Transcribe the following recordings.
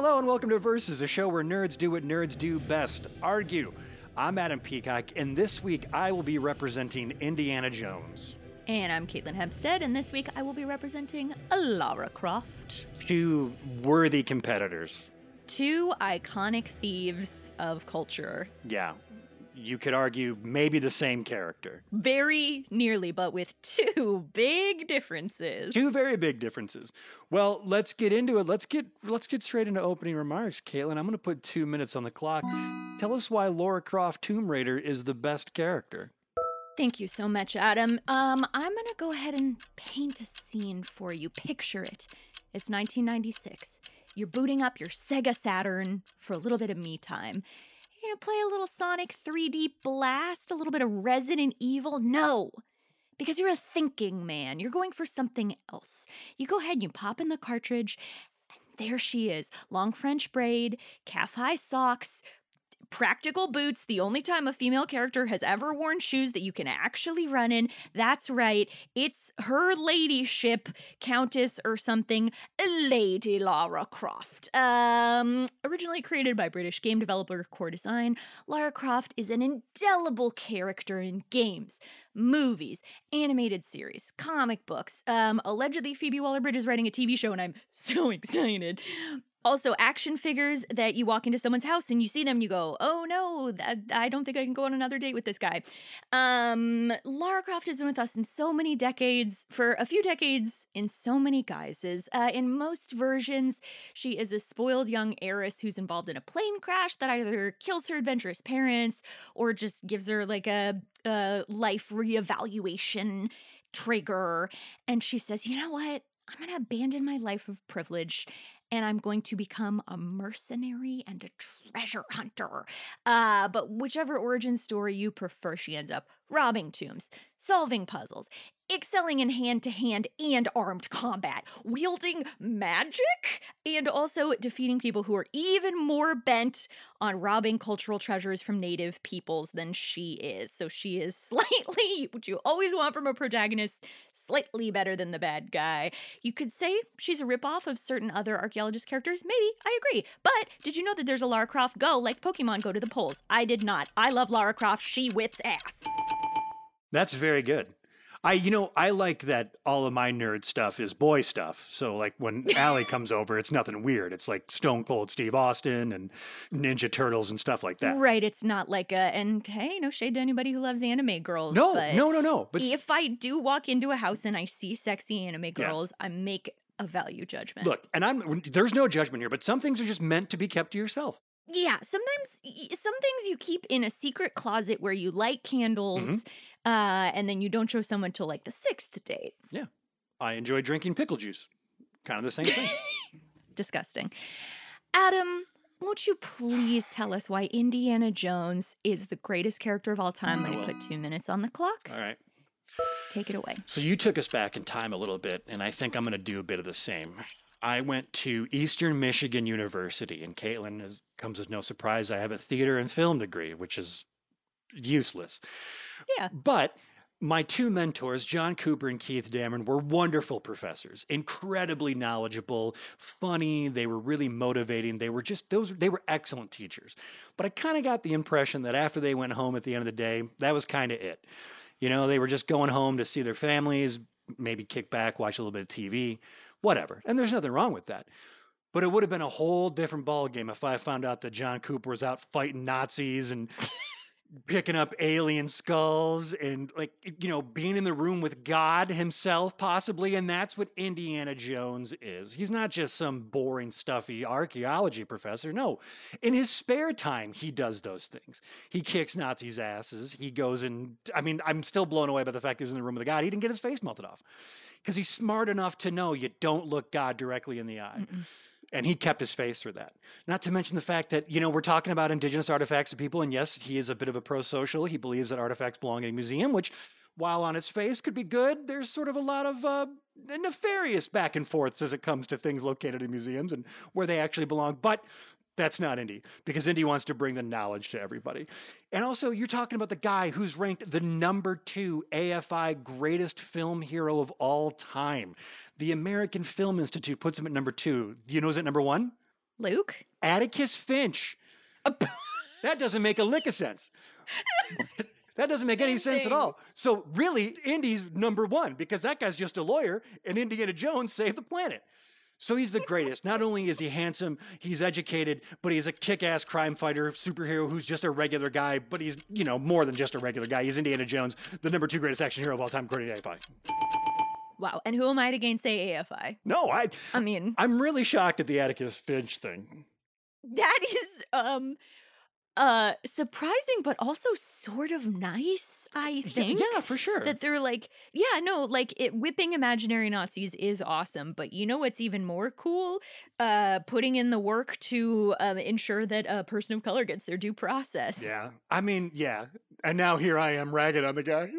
Hello and welcome to Versus, a show where nerds do what nerds do best, argue. I'm Adam Peacock, and this week I will be representing Indiana Jones. And I'm Caitlin Hempstead, and this week I will be representing Lara Croft. Two worthy competitors. Two iconic thieves of culture. Yeah. You could argue maybe the same character. Very nearly, but with two big differences. Two very big differences. Well, let's get into it. Let's get straight into opening remarks, Caitlin. I'm going to put 2 minutes on the clock. Tell us why Lara Croft Tomb Raider is the best character. Thank you so much, Adam. I'm going to go ahead and paint a scene for you. Picture it. It's 1996. You're booting up your Sega Saturn for a little bit of me time. You're going to play a little Sonic 3D Blast, a little bit of Resident Evil? No, because you're a thinking man. You're going for something else. You go ahead and you pop in the cartridge, and there she is. Long French braid, calf-high socks, practical boots, the only time a female character has ever worn shoes that you can actually run in. That's right. It's her ladyship, Countess or something, Lady Lara Croft. Originally created by British game developer Core Design, Lara Croft is an indelible character in games, movies, animated series, comic books. Allegedly, Phoebe Waller-Bridge is writing a TV show, and I'm so excited. Also, action figures that you walk into someone's house and you see them and you go, oh no, I don't think I can go on another date with this guy. Lara Croft has been with us in so many decades, for a few decades, in so many guises. In most versions, she is a spoiled young heiress who's involved in a plane crash that either kills her adventurous parents or just gives her like a life reevaluation trigger. And she says, you know what? I'm going to abandon my life of privilege and I'm going to become a mercenary and a treasure hunter. But whichever origin story you prefer, she ends up robbing tombs, solving puzzles, excelling in hand-to-hand and armed combat, wielding magic, and also defeating people who are even more bent on robbing cultural treasures from native peoples than she is. So she is slightly, what you always want from a protagonist, slightly better than the bad guy. You could say she's a ripoff of certain other archaeologist characters. Maybe, I agree. But did you know that there's a Lara Croft Go like Pokemon Go to the polls? I did not. I love Lara Croft. She whips ass. That's very good. I like that all of my nerd stuff is boy stuff. So, like, when Allie comes over, it's nothing weird. It's like Stone Cold Steve Austin and Ninja Turtles and stuff like that. Right. It's not like and hey, no shade to anybody who loves anime girls. No. But if I do walk into a house and I see sexy anime girls, yeah. I make a value judgment. Look, and there's no judgment here, but some things are just meant to be kept to yourself. Yeah. Sometimes some things you keep in a secret closet where you light candles. Mm-hmm. And then you don't show someone till like the 6th date. Yeah. I enjoy drinking pickle juice. Kind of the same thing. Disgusting. Adam, won't you please tell us why Indiana Jones is the greatest character of all time? I'm going to put 2 minutes on the clock. All right. Take it away. So you took us back in time a little bit, and I think I'm going to do a bit of the same. I went to Eastern Michigan University, and Caitlin, comes as no surprise, I have a theater and film degree, which is useless. Yeah. But my two mentors, John Cooper and Keith Dameron, were wonderful professors, incredibly knowledgeable, funny. They were really motivating. They were excellent teachers. But I kind of got the impression that after they went home at the end of the day, that was kind of it. You know, they were just going home to see their families, maybe kick back, watch a little bit of TV, whatever. And there's nothing wrong with that. But it would have been a whole different ballgame if I found out that John Cooper was out fighting Nazis and picking up alien skulls and, like, you know, being in the room with God himself, possibly. And that's what Indiana Jones is. He's not just some boring, stuffy archaeology professor. No, in his spare time, he does those things. He kicks Nazis' asses. He goes and, I mean, I'm still blown away by the fact that he was in the room with God. He didn't get his face melted off because he's smart enough to know you don't look God directly in the eye. Mm-mm. And he kept his face through that. Not to mention the fact that, you know, we're talking about indigenous artifacts and people, and yes, he is a bit of a pro-social. He believes that artifacts belong in a museum, which, while on its face could be good, there's sort of a lot of nefarious back and forths as it comes to things located in museums and where they actually belong. But that's not Indy, because Indy wants to bring the knowledge to everybody. And also, you're talking about the guy who's ranked the #2 AFI greatest film hero of all time. The American Film Institute puts him at #2. You know who's at #1? Luke? Atticus Finch. That doesn't make a lick of sense. That doesn't make any sense at all. So really, Indy's number one because that guy's just a lawyer and Indiana Jones saved the planet. So he's the greatest. Not only is he handsome, he's educated, but he's a kick-ass crime fighter superhero who's just a regular guy, but he's, you know, more than just a regular guy. He's Indiana Jones, the number two greatest action hero of all time, according to AFI. Wow. And who am I to gainsay AFI? No, I'm really shocked at the Atticus Finch thing. That is surprising, but also sort of nice, I think. Yeah, for sure. That they're like, yeah, no, like whipping imaginary Nazis is awesome, but you know what's even more cool? Putting in the work to ensure that a person of color gets their due process. Yeah. I mean, yeah. And now here I am ragging on the guy.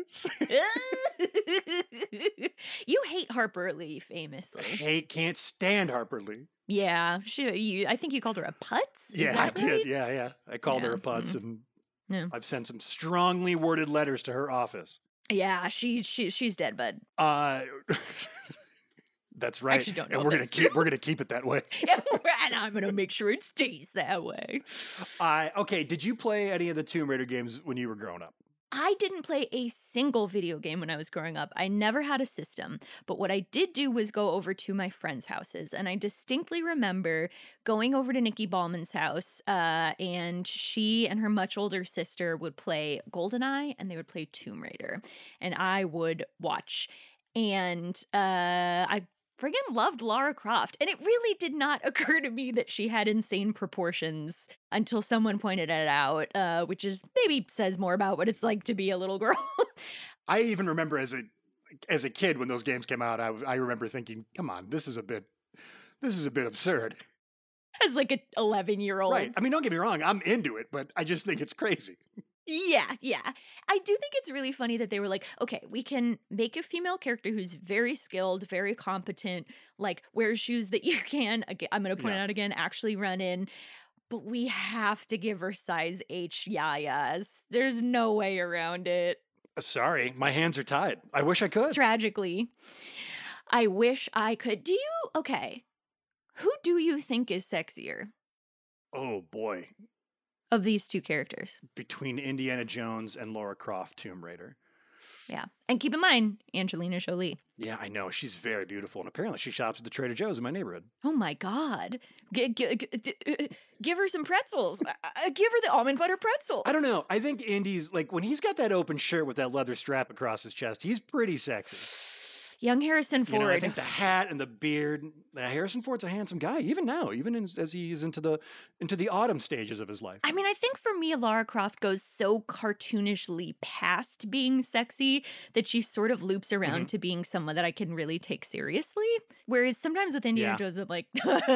You hate Harper Lee, famously. I can't stand Harper Lee. Yeah, I think you called her a putz? Yeah, I did. Right? Yeah. I called her a putz, and I've sent some strongly worded letters to her office. Yeah, she's dead, bud. That's right. I actually don't know. And we're gonna keep it that way. And I'm gonna make sure it stays that way. Okay. Did you play any of the Tomb Raider games when you were growing up? I didn't play a single video game when I was growing up. I never had a system. But what I did do was go over to my friends' houses. And I distinctly remember going over to Nikki Ballman's house, and she and her much older sister would play GoldenEye, and they would play Tomb Raider. And I would watch. And I friggin' loved Lara Croft. And it really did not occur to me that she had insane proportions until someone pointed it out, which is maybe says more about what it's like to be a little girl. I even remember as a kid when those games came out, I remember thinking, come on, this is a bit absurd. As like an 11-year-old. Right. I mean, don't get me wrong. I'm into it, but I just think it's crazy. Yeah. I do think it's really funny that they were like, okay, we can make a female character who's very skilled, very competent, like wears shoes that you can, again, I'm going to point out again, actually run in, but we have to give her size H yayas. There's no way around it. Sorry, my hands are tied. I wish I could. Tragically. I wish I could. Who do you think is sexier? Oh, boy. Of these two characters. Between Indiana Jones and Lara Croft, Tomb Raider. Yeah. And keep in mind, Angelina Jolie. Yeah, I know. She's very beautiful. And apparently she shops at the Trader Joe's in my neighborhood. Oh, my God. Give her some pretzels. Give her the almond butter pretzel. I don't know. I think Indy's, like, when he's got that open shirt with that leather strap across his chest, he's pretty sexy. Young Harrison Ford. You know, I think the hat and the beard. Harrison Ford's a handsome guy, even now, as he's into the autumn stages of his life. I mean, I think for me, Lara Croft goes so cartoonishly past being sexy that she sort of loops around to being someone that I can really take seriously. Whereas sometimes with Indiana Jones, I'm like, look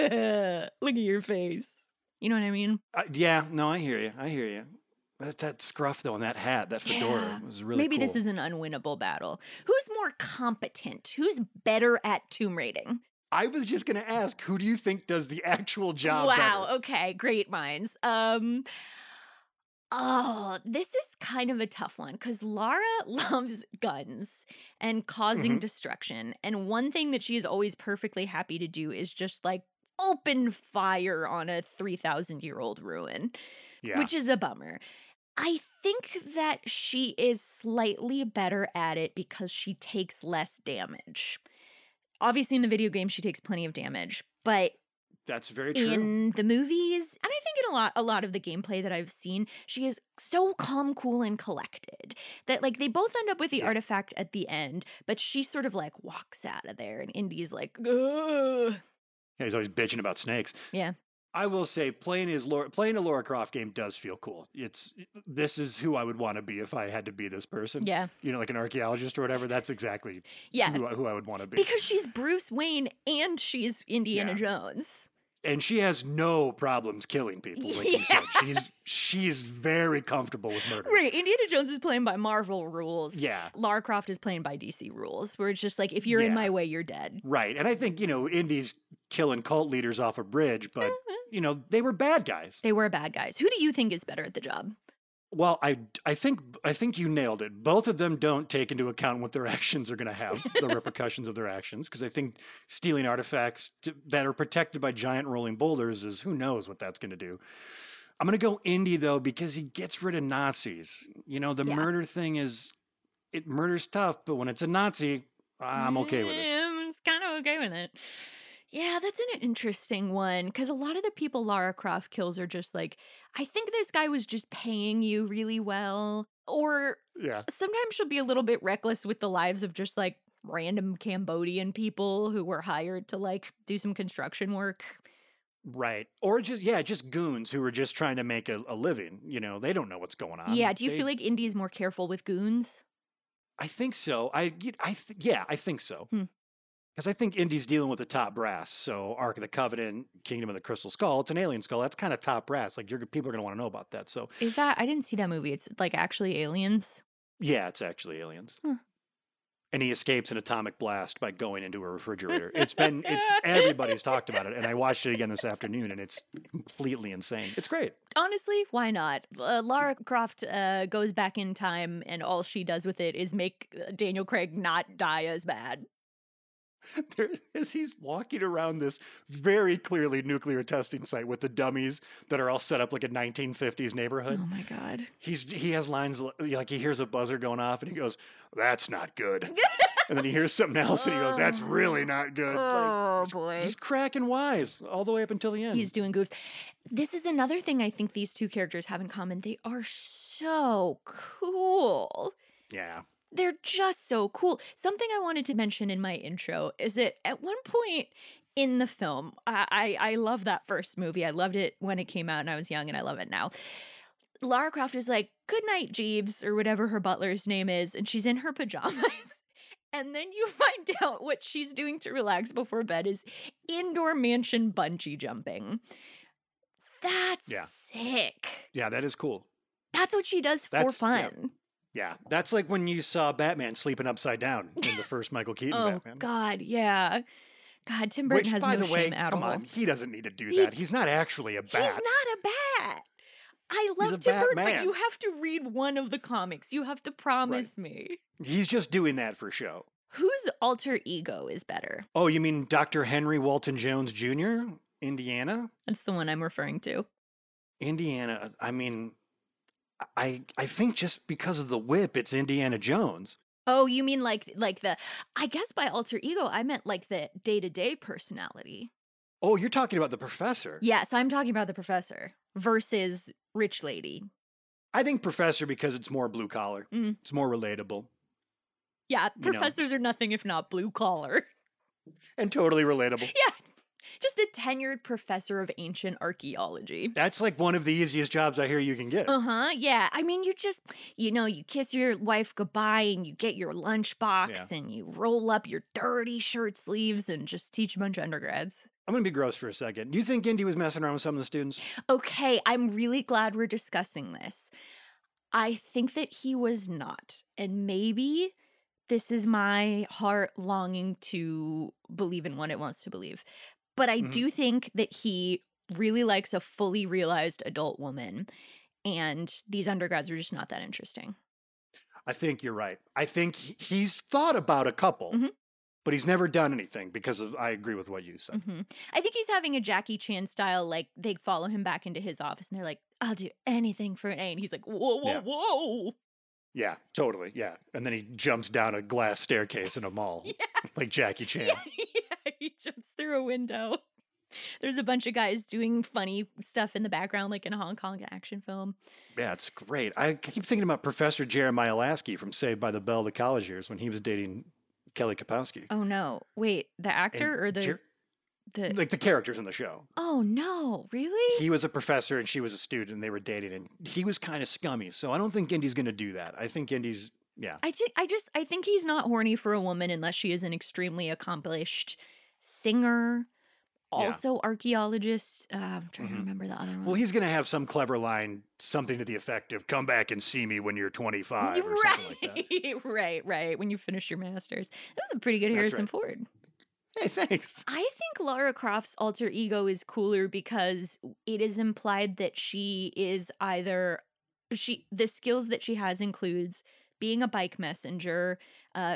at your face. You know what I mean? No, I hear you. That scruff, though, and that hat, that fedora was really Maybe cool. This is an unwinnable battle. Who's more competent? Who's better at tomb raiding? I was just going to ask, who do you think does the actual job better? Okay, great minds. This is kind of a tough one, because Lara loves guns and causing destruction. And one thing that she is always perfectly happy to do is just, like, open fire on a 3,000-year-old ruin, which is a bummer. I think that she is slightly better at it because she takes less damage. Obviously, in the video game, she takes plenty of damage, but that's very true. In the movies, and I think in a lot of the gameplay that I've seen, she is so calm, cool, and collected that, like, they both end up with the artifact at the end, but she sort of, like, walks out of there, and Indy's like, ugh. Yeah, he's always bitching about snakes. Yeah. I will say playing a Lara Croft game does feel cool. This is who I would want to be if I had to be this person. Yeah. You know, like an archaeologist or whatever. That's exactly who I would want to be. Because she's Bruce Wayne and she's Indiana Jones. And she has no problems killing people, like you said. She's very comfortable with murder. Right. Indiana Jones is playing by Marvel rules. Yeah. Lara Croft is playing by DC rules, where it's just like, if you're in my way, you're dead. Right. And I think, you know, Indy's killing cult leaders off a bridge, but, you know, they were bad guys. Who do you think is better at the job? Well, I think you nailed it. Both of them don't take into account what their actions are going to have, the repercussions of their actions, because I think stealing artifacts that are protected by giant rolling boulders is who knows what that's going to do. I'm going to go indie, though, because he gets rid of Nazis. You know, the murder thing is, it murder's tough, but when it's a Nazi, I'm okay with it. I'm kind of okay with it. Yeah, that's an interesting one, because a lot of the people Lara Croft kills are just like, I think this guy was just paying you really well. Or sometimes she'll be a little bit reckless with the lives of just like random Cambodian people who were hired to like do some construction work. Right. Or just goons who were just trying to make a living. You know, they don't know what's going on. Yeah. Do you feel like Indy is more careful with goons? I think so. I think so. Because I think Indy's dealing with the top brass. So Ark of the Covenant, Kingdom of the Crystal Skull, it's an alien skull. That's kind of top brass. Like, people are going to want to know about that. So is that? I didn't see that movie. It's like actually aliens? Yeah, it's actually aliens. Huh. And he escapes an atomic blast by going into a refrigerator. Everybody's talked about it. And I watched it again this afternoon, and it's completely insane. It's great. Honestly, why not? Lara Croft goes back in time, and all she does with it is make Daniel Craig not die as bad. As he's walking around this very clearly nuclear testing site with the dummies that are all set up like a 1950s neighborhood. Oh my God. He has lines like he hears a buzzer going off and he goes, "That's not good." And then he hears something else and he goes, "That's really not good." Oh, like, boy. He's cracking wise all the way up until the end. He's doing goofs. This is another thing I think these two characters have in common. They are so cool. Yeah. They're just so cool. Something I wanted to mention in my intro is that at one point in the film, I love that first movie. I loved it when it came out and I was young, and I love it now. Lara Croft is like, "Good night, Jeeves," or whatever her butler's name is, and she's in her pajamas. And then you find out what she's doing to relax before bed is indoor mansion bungee jumping. That's sick. Yeah, that is cool. That's what she does for fun. Yeah. Yeah, that's like when you saw Batman sleeping upside down in the first Michael Keaton Batman. Oh, God, yeah. God, Tim Burton has no shame at all. Come on, he doesn't need to do that. He's not actually a bat. He's not a bat. I love Tim Burton, but you have to read one of the comics. You have to promise me. He's just doing that for show. Whose alter ego is better? Oh, you mean Dr. Henry Walton Jones Jr., Indiana? That's the one I'm referring to. Indiana, I mean... I think just because of the whip, it's Indiana Jones. Oh, you mean like the, I guess by alter ego, I meant like the day-to-day personality. Oh, you're talking about the professor. Yes, I'm talking about the professor versus rich lady. I think professor because it's more blue collar. Mm. It's more relatable. Yeah, professors are nothing if not blue collar. And totally relatable. Yeah. Just a tenured professor of ancient archaeology. That's like one of the easiest jobs I hear you can get. Uh-huh, yeah. I mean, you just, you kiss your wife goodbye and you get your lunchbox and you roll up your dirty shirt sleeves and just teach a bunch of undergrads. I'm going to be gross for a second. Do you think Indy was messing around with some of the students? Okay, I'm really glad we're discussing this. I think that he was not. And maybe this is my heart longing to believe in what it wants to believe. But I do think that he really likes a fully realized adult woman, and these undergrads are just not that interesting. I think you're right. I think he's thought about a couple, but he's never done anything because of. I agree with what you said. Mm-hmm. I think he's having a Jackie Chan style, like they follow him back into his office, and they're like, "I'll do anything for an A," and he's like, "Whoa, whoa, whoa." Yeah, totally, yeah. And then he jumps down a glass staircase in a mall like Jackie Chan. Yeah, he jumps through a window. There's a bunch of guys doing funny stuff in the background like in a Hong Kong action film. Yeah, it's great. I keep thinking about Professor Jeremiah Lasky from Saved by the Bell, the college years, when he was dating Kelly Kapowski. Oh, no. Wait, the actor or the... Like the characters in the show. Oh, no. Really? He was a professor and she was a student and they were dating and he was kind of scummy. So I don't think Indy's going to do that. I think Indy's, I think he's not horny for a woman unless she is an extremely accomplished singer, also archaeologist. I'm trying to remember the other one. Well, he's going to have some clever line, something to the effect of, "Come back and see me when you're 25 or something like that. Right. When you finish your master's. That was a pretty good Harrison Ford. Hey, thanks. I think Lara Croft's alter ego is cooler because it is implied that she is either the skills that she has includes being a bike messenger.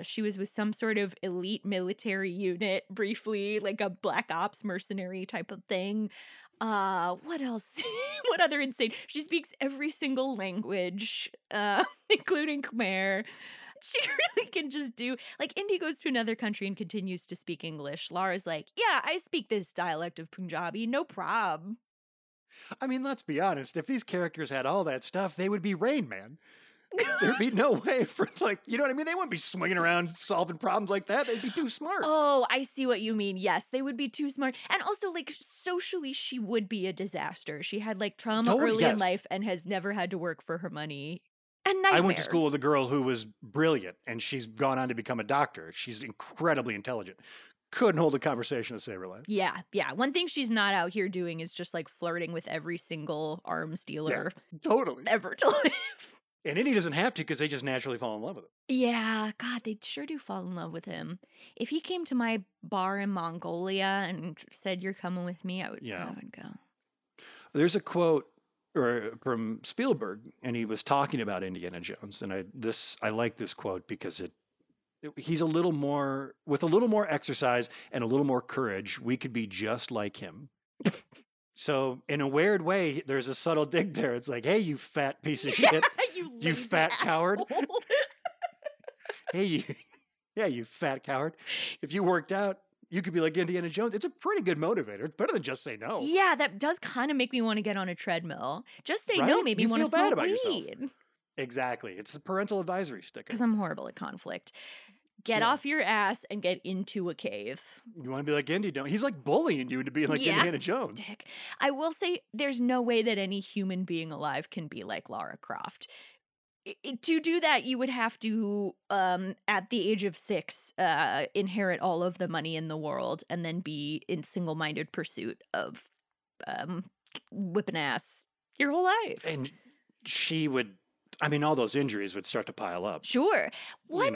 She was with some sort of elite military unit briefly, like a black ops mercenary type of thing. What else? What other insane? She speaks every single language, including Khmer. She really can just do, like, Indy goes to another country and continues to speak English. Lara's like, yeah, I speak this dialect of Punjabi, no prob. I mean, let's be honest. If these characters had all that stuff, they would be Rain Man. There'd be no way for, like, you know what I mean? They wouldn't be swinging around solving problems like that. They'd be too smart. Oh, I see what you mean. Yes, they would be too smart. And also, like, socially, she would be a disaster. She had, like, trauma early in life and has never had to work for her money. I went to school with a girl who was brilliant, and she's gone on to become a doctor. She's incredibly intelligent. Couldn't hold a conversation to save her life. Yeah, yeah. One thing she's not out here doing is just, like, flirting with every single arms dealer. Yeah, totally. Ever to live. And Indy doesn't have to because they just naturally fall in love with him. Yeah, God, they sure do fall in love with him. If he came to my bar in Mongolia and said, you're coming with me, I would go. There's a quote from Spielberg, and he was talking about Indiana Jones, and I like this quote because he's a little more, with a little more exercise and a little more courage, we could be just like him. So in a weird way, there's a subtle dig there. It's like, hey, you fat piece of shit, you fat coward. Hey, you fat coward. If you worked out, you could be like Indiana Jones. It's a pretty good motivator. It's better than just say no. Yeah, that does kind of make me want to get on a treadmill. Just say no, maybe you want to smoke weed. You feel bad about yourself. Exactly. It's the parental advisory sticker. Because I'm horrible at conflict. Get off your ass and get into a cave. You want to be like Indy, don't? He's like bullying you into being like Indiana Jones. Dick. I will say there's no way that any human being alive can be like Lara Croft. To do that, you would have to, at the age of 6, inherit all of the money in the world and then be in single-minded pursuit of whipping ass your whole life. And she would, I mean, all those injuries would start to pile up. Sure. One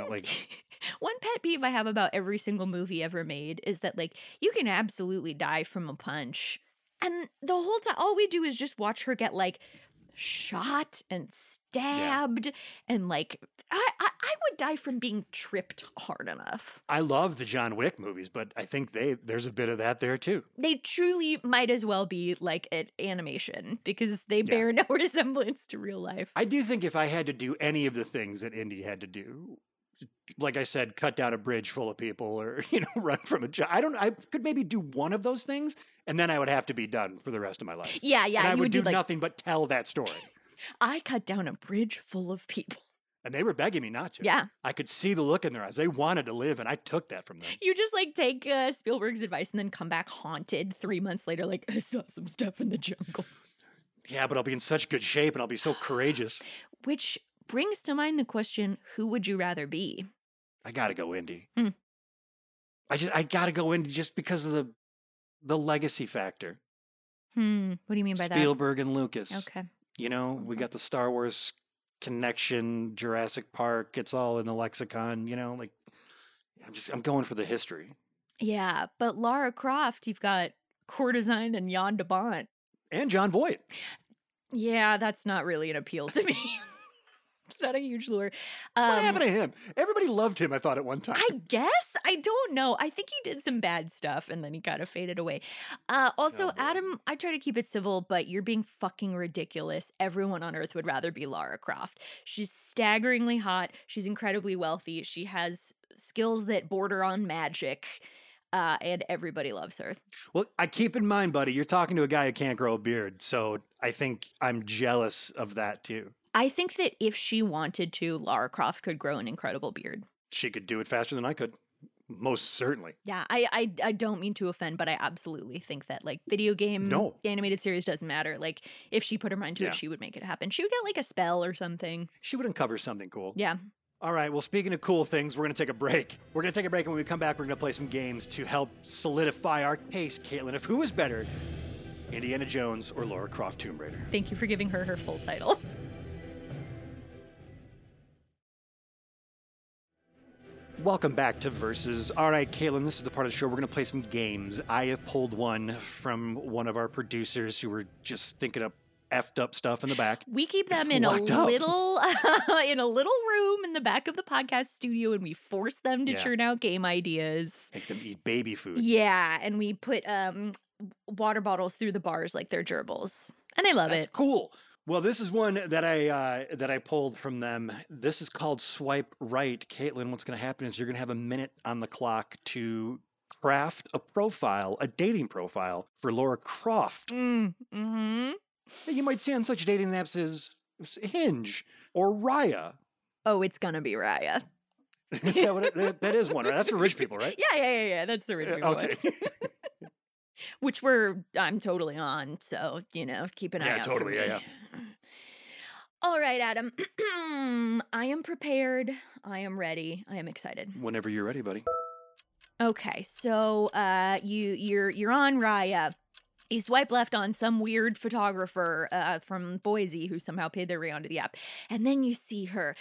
pet peeve I have about every single movie ever made is that, like, you can absolutely die from a punch. And the whole time, all we do is just watch her get, like, shot and stabbed and like I would die from being tripped hard enough. I love the John Wick movies, but I think there's a bit of that there too. They truly might as well be like an animation because they bear no resemblance to real life. I do think if I had to do any of the things that Indy had to do, like I said, cut down a bridge full of people or, you know, run from a job. I could maybe do one of those things and then I would have to be done for the rest of my life. Yeah, yeah. And I would do like, nothing but tell that story. I cut down a bridge full of people. And they were begging me not to. Yeah. I could see the look in their eyes. They wanted to live and I took that from them. You just like take Spielberg's advice and then come back haunted 3 months later like, I saw some stuff in the jungle. Yeah, but I'll be in such good shape and I'll be so courageous. Which brings to mind the question, who would you rather be? I gotta go Indy. Mm. I gotta go Indy just because of the legacy factor. What do you mean by that? Spielberg and Lucas. Okay. You know, we got the Star Wars connection, Jurassic Park, it's all in the lexicon, you know, like I'm going for the history. Yeah, but Lara Croft, you've got Core Design and Jan de Bont. And John Voight. Yeah, that's not really an appeal to me. It's not a huge lure. What happened to him? Everybody loved him, I thought, at one time. I guess? I don't know. I think he did some bad stuff, and then he kind of faded away. Adam, I try to keep it civil, but you're being fucking ridiculous. Everyone on Earth would rather be Lara Croft. She's staggeringly hot. She's incredibly wealthy. She has skills that border on magic, and everybody loves her. Well, I keep in mind, buddy, you're talking to a guy who can't grow a beard, so I think I'm jealous of that, too. I think that if she wanted to, Lara Croft could grow an incredible beard. She could do it faster than I could, most certainly. Yeah, I don't mean to offend, but I absolutely think that, like, video game, animated series doesn't matter. Like, if she put her mind to it, she would make it happen. She would get, like, a spell or something. She would uncover something cool. Yeah. All right, well, speaking of cool things, we're going to take a break. We're going to take a break, and when we come back, we're going to play some games to help solidify our case, Caitlin, of who is better, Indiana Jones or Lara Croft Tomb Raider. Thank you for giving her full title. Welcome back to Versus. All right, Caitlin, this is the part of the show we're going to play some games. I have pulled one from one of our producers who were just thinking up effed up stuff in the back. We keep them in a little room in the back of the podcast studio, and we force them to churn out game ideas. Make them eat baby food. Yeah, and we put water bottles through the bars like they're gerbils, and they love it. Cool. Well, this is one that I pulled from them. This is called Swipe Right. Caitlin, what's going to happen is you're going to have a minute on the clock to craft a dating profile for Lara Croft. Mm-hmm. That you might see on such dating apps as Hinge or Raya. Oh, it's going to be Raya. Is that what that is one, right? That's for rich people, right? Yeah. That's the rich people one. Which I'm totally on, so, keep an eye out for me. Yeah. All right, Adam. I am prepared. I am ready. I am excited. Whenever you're ready, buddy. Okay, so you're on Raya. You swipe left on some weird photographer from Boise who somehow paid their way onto the app. And then you see her.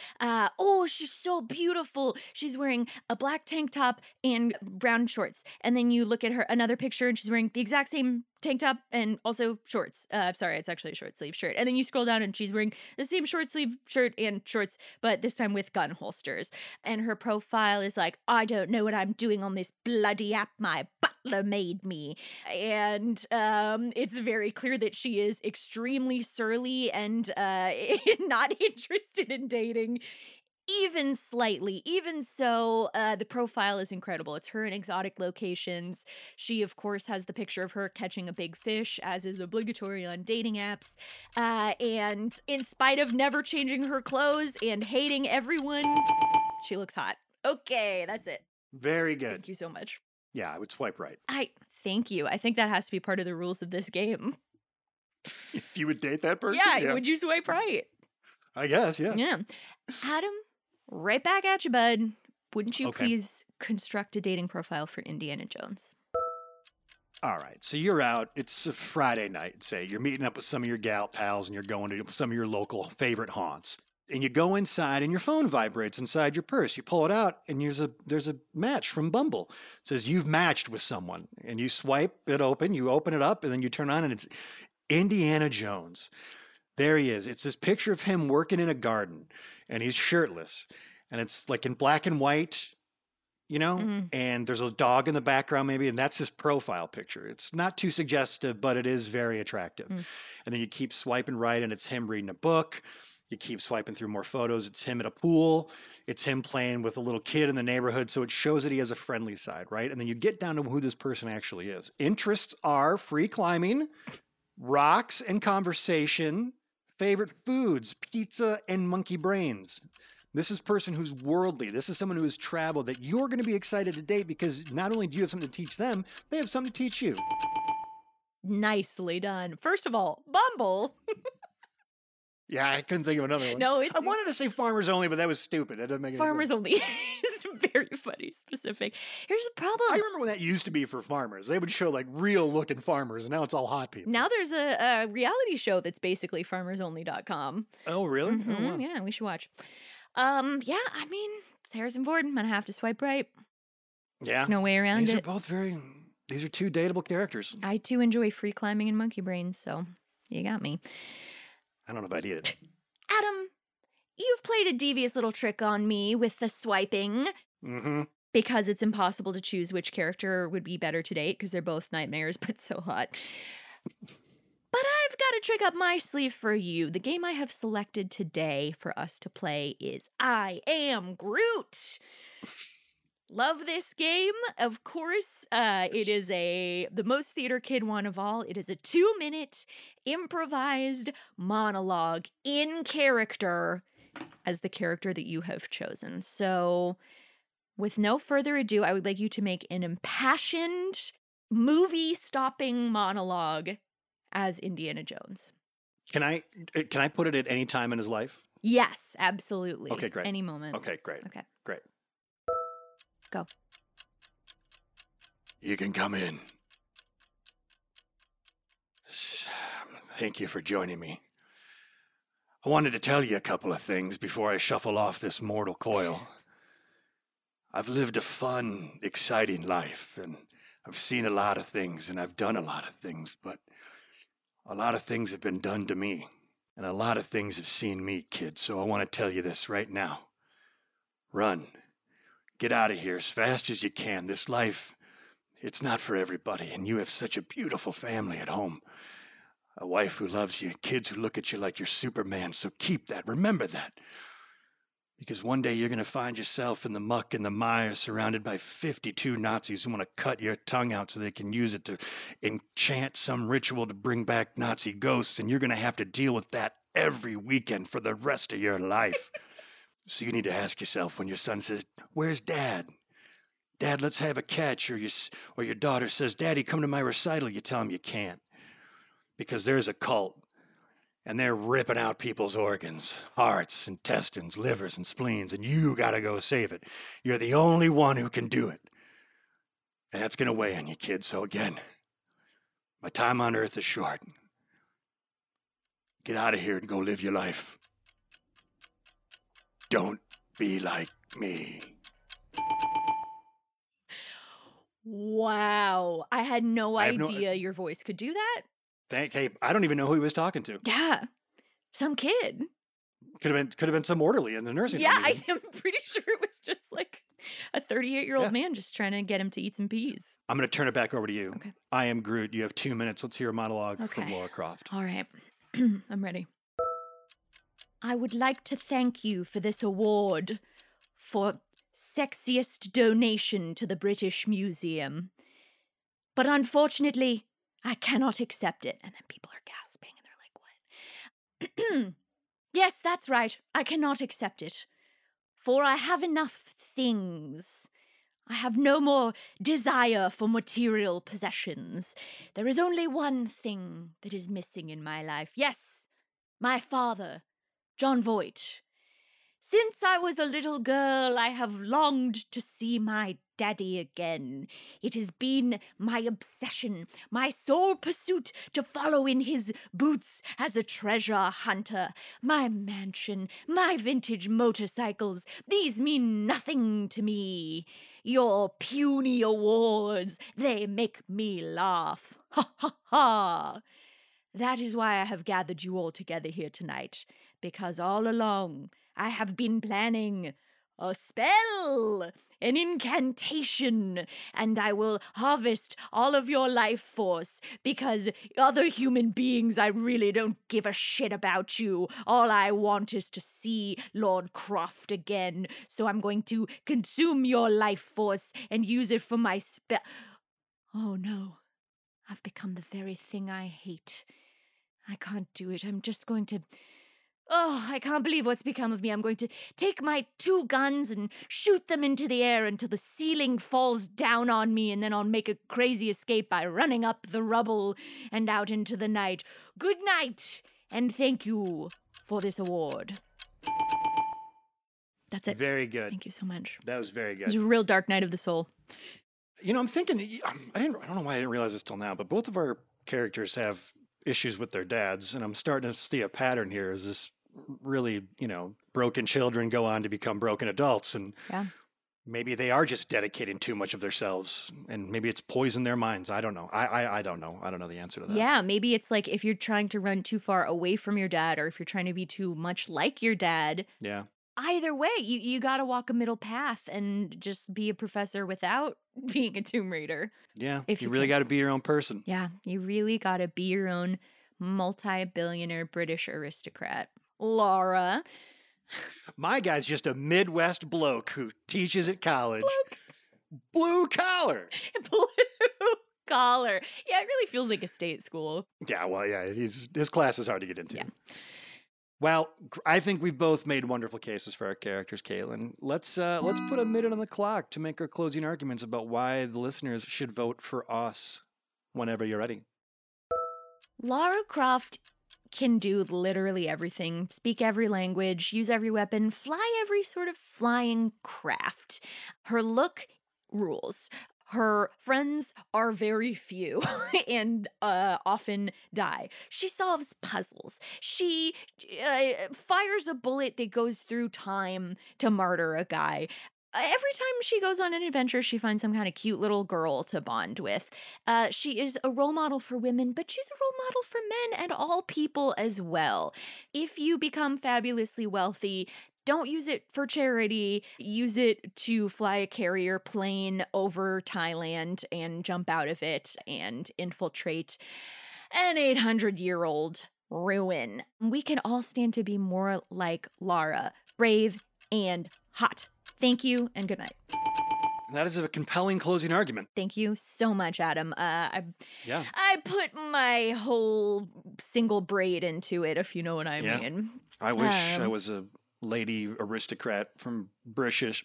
She's so beautiful. She's wearing a black tank top and brown shorts. And then you look at her, another picture, and she's wearing the exact same tank top and also shorts. Sorry, it's actually a short sleeve shirt. And then you scroll down and she's wearing the same short sleeve shirt and shorts, but this time with gun holsters. And her profile is like, I don't know what I'm doing on this bloody app. My butler made me. And it's very clear that she is extremely surly and not interested in dating. Even slightly, even so, the profile is incredible. It's her in exotic locations. She, of course, has the picture of her catching a big fish, as is obligatory on dating apps. And in spite of never changing her clothes and hating everyone, she looks hot. Okay, that's it. Very good. Thank you so much. Yeah, I would swipe right. Thank you. I think that has to be part of the rules of this game. If you would date that person? Yeah, would you swipe right? I guess, yeah. Yeah. Adam? Right back at you, bud. Wouldn't you please construct a dating profile for Indiana Jones? All right. So you're out. It's a Friday night, say. You're meeting up with some of your gal pals, and you're going to some of your local favorite haunts. And you go inside, and your phone vibrates inside your purse. You pull it out, and there's a match from Bumble. It says, you've matched with someone. And you swipe it open. You open it up, and then you turn on, and it's Indiana Jones. There he is. It's this picture of him working in a garden, and he's shirtless, and it's like in black and white, mm-hmm. and there's a dog in the background maybe, and that's his profile picture. It's not too suggestive, but it is very attractive. Mm. And then you keep swiping right, and it's him reading a book. You keep swiping through more photos. It's him at a pool. It's him playing with a little kid in the neighborhood, so it shows that he has a friendly side, right? And then you get down to who this person actually is. Interests are free climbing, rocks, and conversation. Favorite foods, pizza, and monkey brains. This is a person who's worldly. This is someone who has traveled that you're going to be excited to date because not only do you have something to teach them, they have something to teach you. Nicely done. First of all, Bumble. Yeah, I couldn't think of another one. No, I wanted to say Farmers Only, but that was stupid. That doesn't make any sense. Farmers Only is very funny, specific. Here's the problem. I remember when that used to be for farmers. They would show, like, real-looking farmers, and now it's all hot people. Now there's a reality show that's basically farmersonly.com. Oh, really? Mm-hmm. Oh, wow. Yeah, we should watch. It's Harrison Ford. I'm going to have to swipe right. Yeah. There's no way around it. These are two dateable characters. I, too, enjoy free climbing and monkey brains, so you got me. I don't know if I'd eat it. Adam, you've played a devious little trick on me with the swiping. Mm-hmm. Because it's impossible to choose which character would be better to date because they're both nightmares, but so hot. But I've got a trick up my sleeve for you. The game I have selected today for us to play is I Am Groot. Love this game, of course. It is the most theater kid one of all. It is a 2-minute improvised monologue in character as the character that you have chosen. So with no further ado, I would like you to make an impassioned movie-stopping monologue as Indiana Jones. Can I put it at any time in his life? Yes, absolutely. Okay, great. Any moment. Okay, great. Okay, great. Go. You can come in. Thank you for joining me. I wanted to tell you a couple of things before I shuffle off this mortal coil. I've lived a fun, exciting life, and I've seen a lot of things, and I've done a lot of things, but A lot of things have been done to me, and a lot of things have seen me, kid, so I want to tell you this right now. Run. Get out of here as fast as you can. This life, it's not for everybody, and you have such a beautiful family at home. A wife who loves you, kids who look at you like you're Superman, so keep that. Remember that. Because one day you're going to find yourself in the muck and the mire surrounded by 52 Nazis who want to cut your tongue out so they can use it to enchant some ritual to bring back Nazi ghosts. And you're going to have to deal with that every weekend for the rest of your life. So you need to ask yourself when your son says, "Where's Dad? Dad, let's have a catch." Or your daughter says, "Daddy, come to my recital." You tell him you can't because there's a cult. And they're ripping out people's organs, hearts, intestines, livers, and spleens, and you got to go save it. You're the only one who can do it. And that's going to weigh on you, kid. So again, my time on earth is short. Get out of here and go live your life. Don't be like me. Wow. I had no idea your voice could do that. Hey, I don't even know who he was talking to. Yeah. Some kid. Could have been some orderly in the nursing home. Yeah, I'm pretty sure it was just like a 38-year-old man just trying to get him to eat some peas. I'm going to turn it back over to you. Okay. I am Groot. You have 2 minutes. Let's hear a monologue from Lara Croft. All right. I'm ready. I would like to thank you for this award for sexiest donation to the British Museum. But unfortunately, I cannot accept it. And then people are gasping and they're like, what? Yes, that's right. I cannot accept it. For I have enough things. I have no more desire for material possessions. There is only one thing that is missing in my life. Yes, my father, John Voight. Since I was a little girl, I have longed to see my Daddy again. It has been my obsession, my sole pursuit to follow in his boots as a treasure hunter. My mansion, my vintage motorcycles, these mean nothing to me. Your puny awards, they make me laugh. Ha ha ha. That is why I have gathered you all together here tonight, because all along I have been planning a spell, an incantation, and I will harvest all of your life force because other human beings, I really don't give a shit about you. All I want is to see Lord Croft again, so I'm going to consume your life force and use it for my spell. Oh no, I've become the very thing I hate. I can't do it. I'm just going to... Oh, I can't believe what's become of me. I'm going to take my 2 guns and shoot them into the air until the ceiling falls down on me, and then I'll make a crazy escape by running up the rubble and out into the night. Good night, and thank you for this award. That's it. Very good. Thank you so much. That was very good. It was a real dark night of the soul. You know, I'm thinking, I don't know why I didn't realize this till now, but both of our characters have issues with their dads, and I'm starting to see a pattern here as this really, broken children go on to become broken adults. And maybe they are just dedicating too much of themselves, and maybe it's poisoned their minds. I don't know. I don't know. I don't know the answer to that. Yeah. Maybe it's like if you're trying to run too far away from your dad, or if you're trying to be too much like your dad. Yeah. Either way, you got to walk a middle path and just be a professor without being a Tomb Raider. Yeah. If you really got to be your own person. Yeah. You really got to be your own multi-billionaire British aristocrat. Lara. My guy's just a Midwest bloke who teaches at college. Blue collar. Blue collar. Yeah, it really feels like a state school. Yeah, well, yeah, his class is hard to get into. Yeah. Well, I think we've both made wonderful cases for our characters, Caitlin. Let's put a minute on the clock to make our closing arguments about why the listeners should vote for us whenever you're ready. Lara Croft can do literally everything, speak every language, use every weapon, fly every sort of flying craft. Her look rules. Her friends are very few and often die. She solves puzzles. She fires a bullet that goes through time to martyr a guy. Every time she goes on an adventure, she finds some kind of cute little girl to bond with. She is a role model for women, but she's a role model for men and all people as well. If you become fabulously wealthy, don't use it for charity. Use it to fly a carrier plane over Thailand and jump out of it and infiltrate an 800-year-old ruin. We can all stand to be more like Lara, brave and hot. Thank you and good night. That is a compelling closing argument. Thank you so much, Adam. I put my whole single braid into it, if you know what I mean. I wish I was a lady aristocrat from British.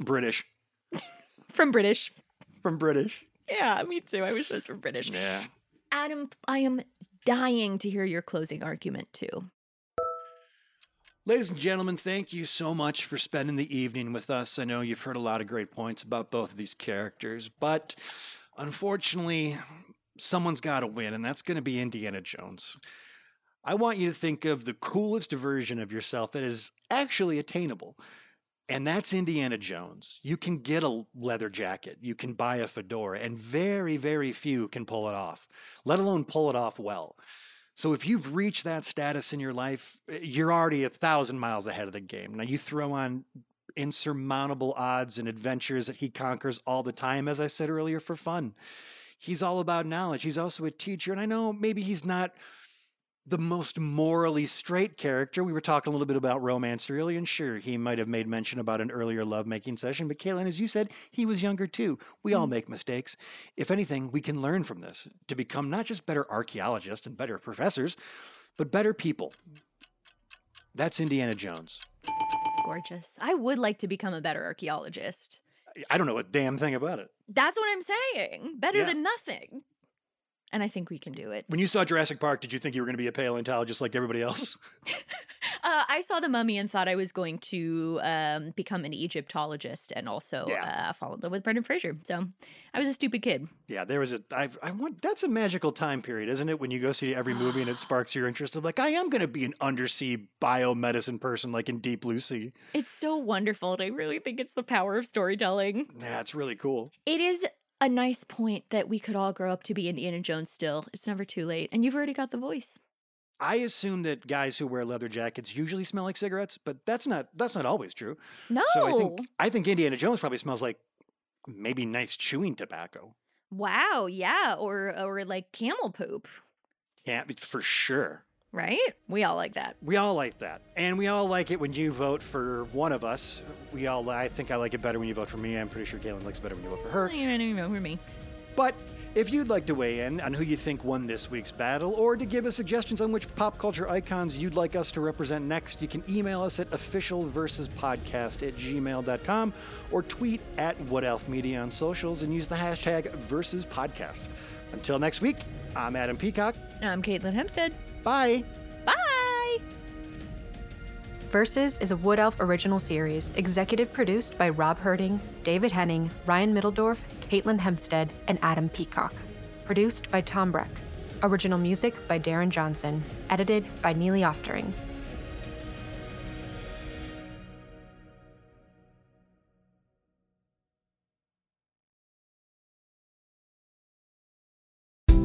From British. Yeah, me too. I wish I was from British. Yeah. Adam, I am dying to hear your closing argument too. Ladies and gentlemen, thank you so much for spending the evening with us. I know you've heard a lot of great points about both of these characters, but unfortunately, someone's got to win, and that's going to be Indiana Jones. I want you to think of the coolest version of yourself that is actually attainable, and that's Indiana Jones. You can get a leather jacket, you can buy a fedora, and very, very few can pull it off, let alone pull it off well. So if you've reached that status in your life, you're already 1,000 miles ahead of the game. Now you throw on insurmountable odds and adventures that he conquers all the time, as I said earlier, for fun. He's all about knowledge. He's also a teacher. And I know maybe he's not the most morally straight character. We were talking a little bit about romance earlier, and sure, he might have made mention about an earlier lovemaking session, but Caitlin, as you said, he was younger too. We all make mistakes. If anything, we can learn from this to become not just better archaeologists and better professors, but better people. That's Indiana Jones. Gorgeous. I would like to become a better archaeologist. I don't know a damn thing about it. That's what I'm saying. Better than nothing. And I think we can do it. When you saw Jurassic Park, did you think you were going to be a paleontologist like everybody else? I saw The Mummy and thought I was going to become an Egyptologist and also fall in love with Brendan Fraser. So I was a stupid kid. Yeah, there was a that's a magical time period, isn't it? When you go see every movie and it sparks your interest of like, I am going to be an undersea biomedicine person like in Deep Blue Sea. It's so wonderful. And I really think it's the power of storytelling. Yeah, it's really cool. It is a nice point that we could all grow up to be Indiana Jones still. It's never too late. And you've already got the voice. I assume that guys who wear leather jackets usually smell like cigarettes, but that's not always true. No. So I think Indiana Jones probably smells like maybe nice chewing tobacco. Wow, yeah, or like camel poop. Yeah, for sure. Right? We all like that. We all like that. And we all like it when you vote for one of us. I think I like it better when you vote for me. I'm pretty sure Caitlin likes it better when you vote for her. You vote for me. But if you'd like to weigh in on who you think won this week's battle, or to give us suggestions on which pop culture icons you'd like us to represent next, you can email us at officialversuspodcast@gmail.com or tweet at WhatElfMedia on socials and use the hashtag versuspodcast. Until next week, I'm Adam Peacock. I'm Caitlin Hempstead. Bye. Bye. Versus is a Wood Elf original series, executive produced by Rob Herding, David Henning, Ryan Middledorf, Caitlin Hempstead, and Adam Peacock. Produced by Tom Breck. Original music by Darren Johnson. Edited by Neely Oftering.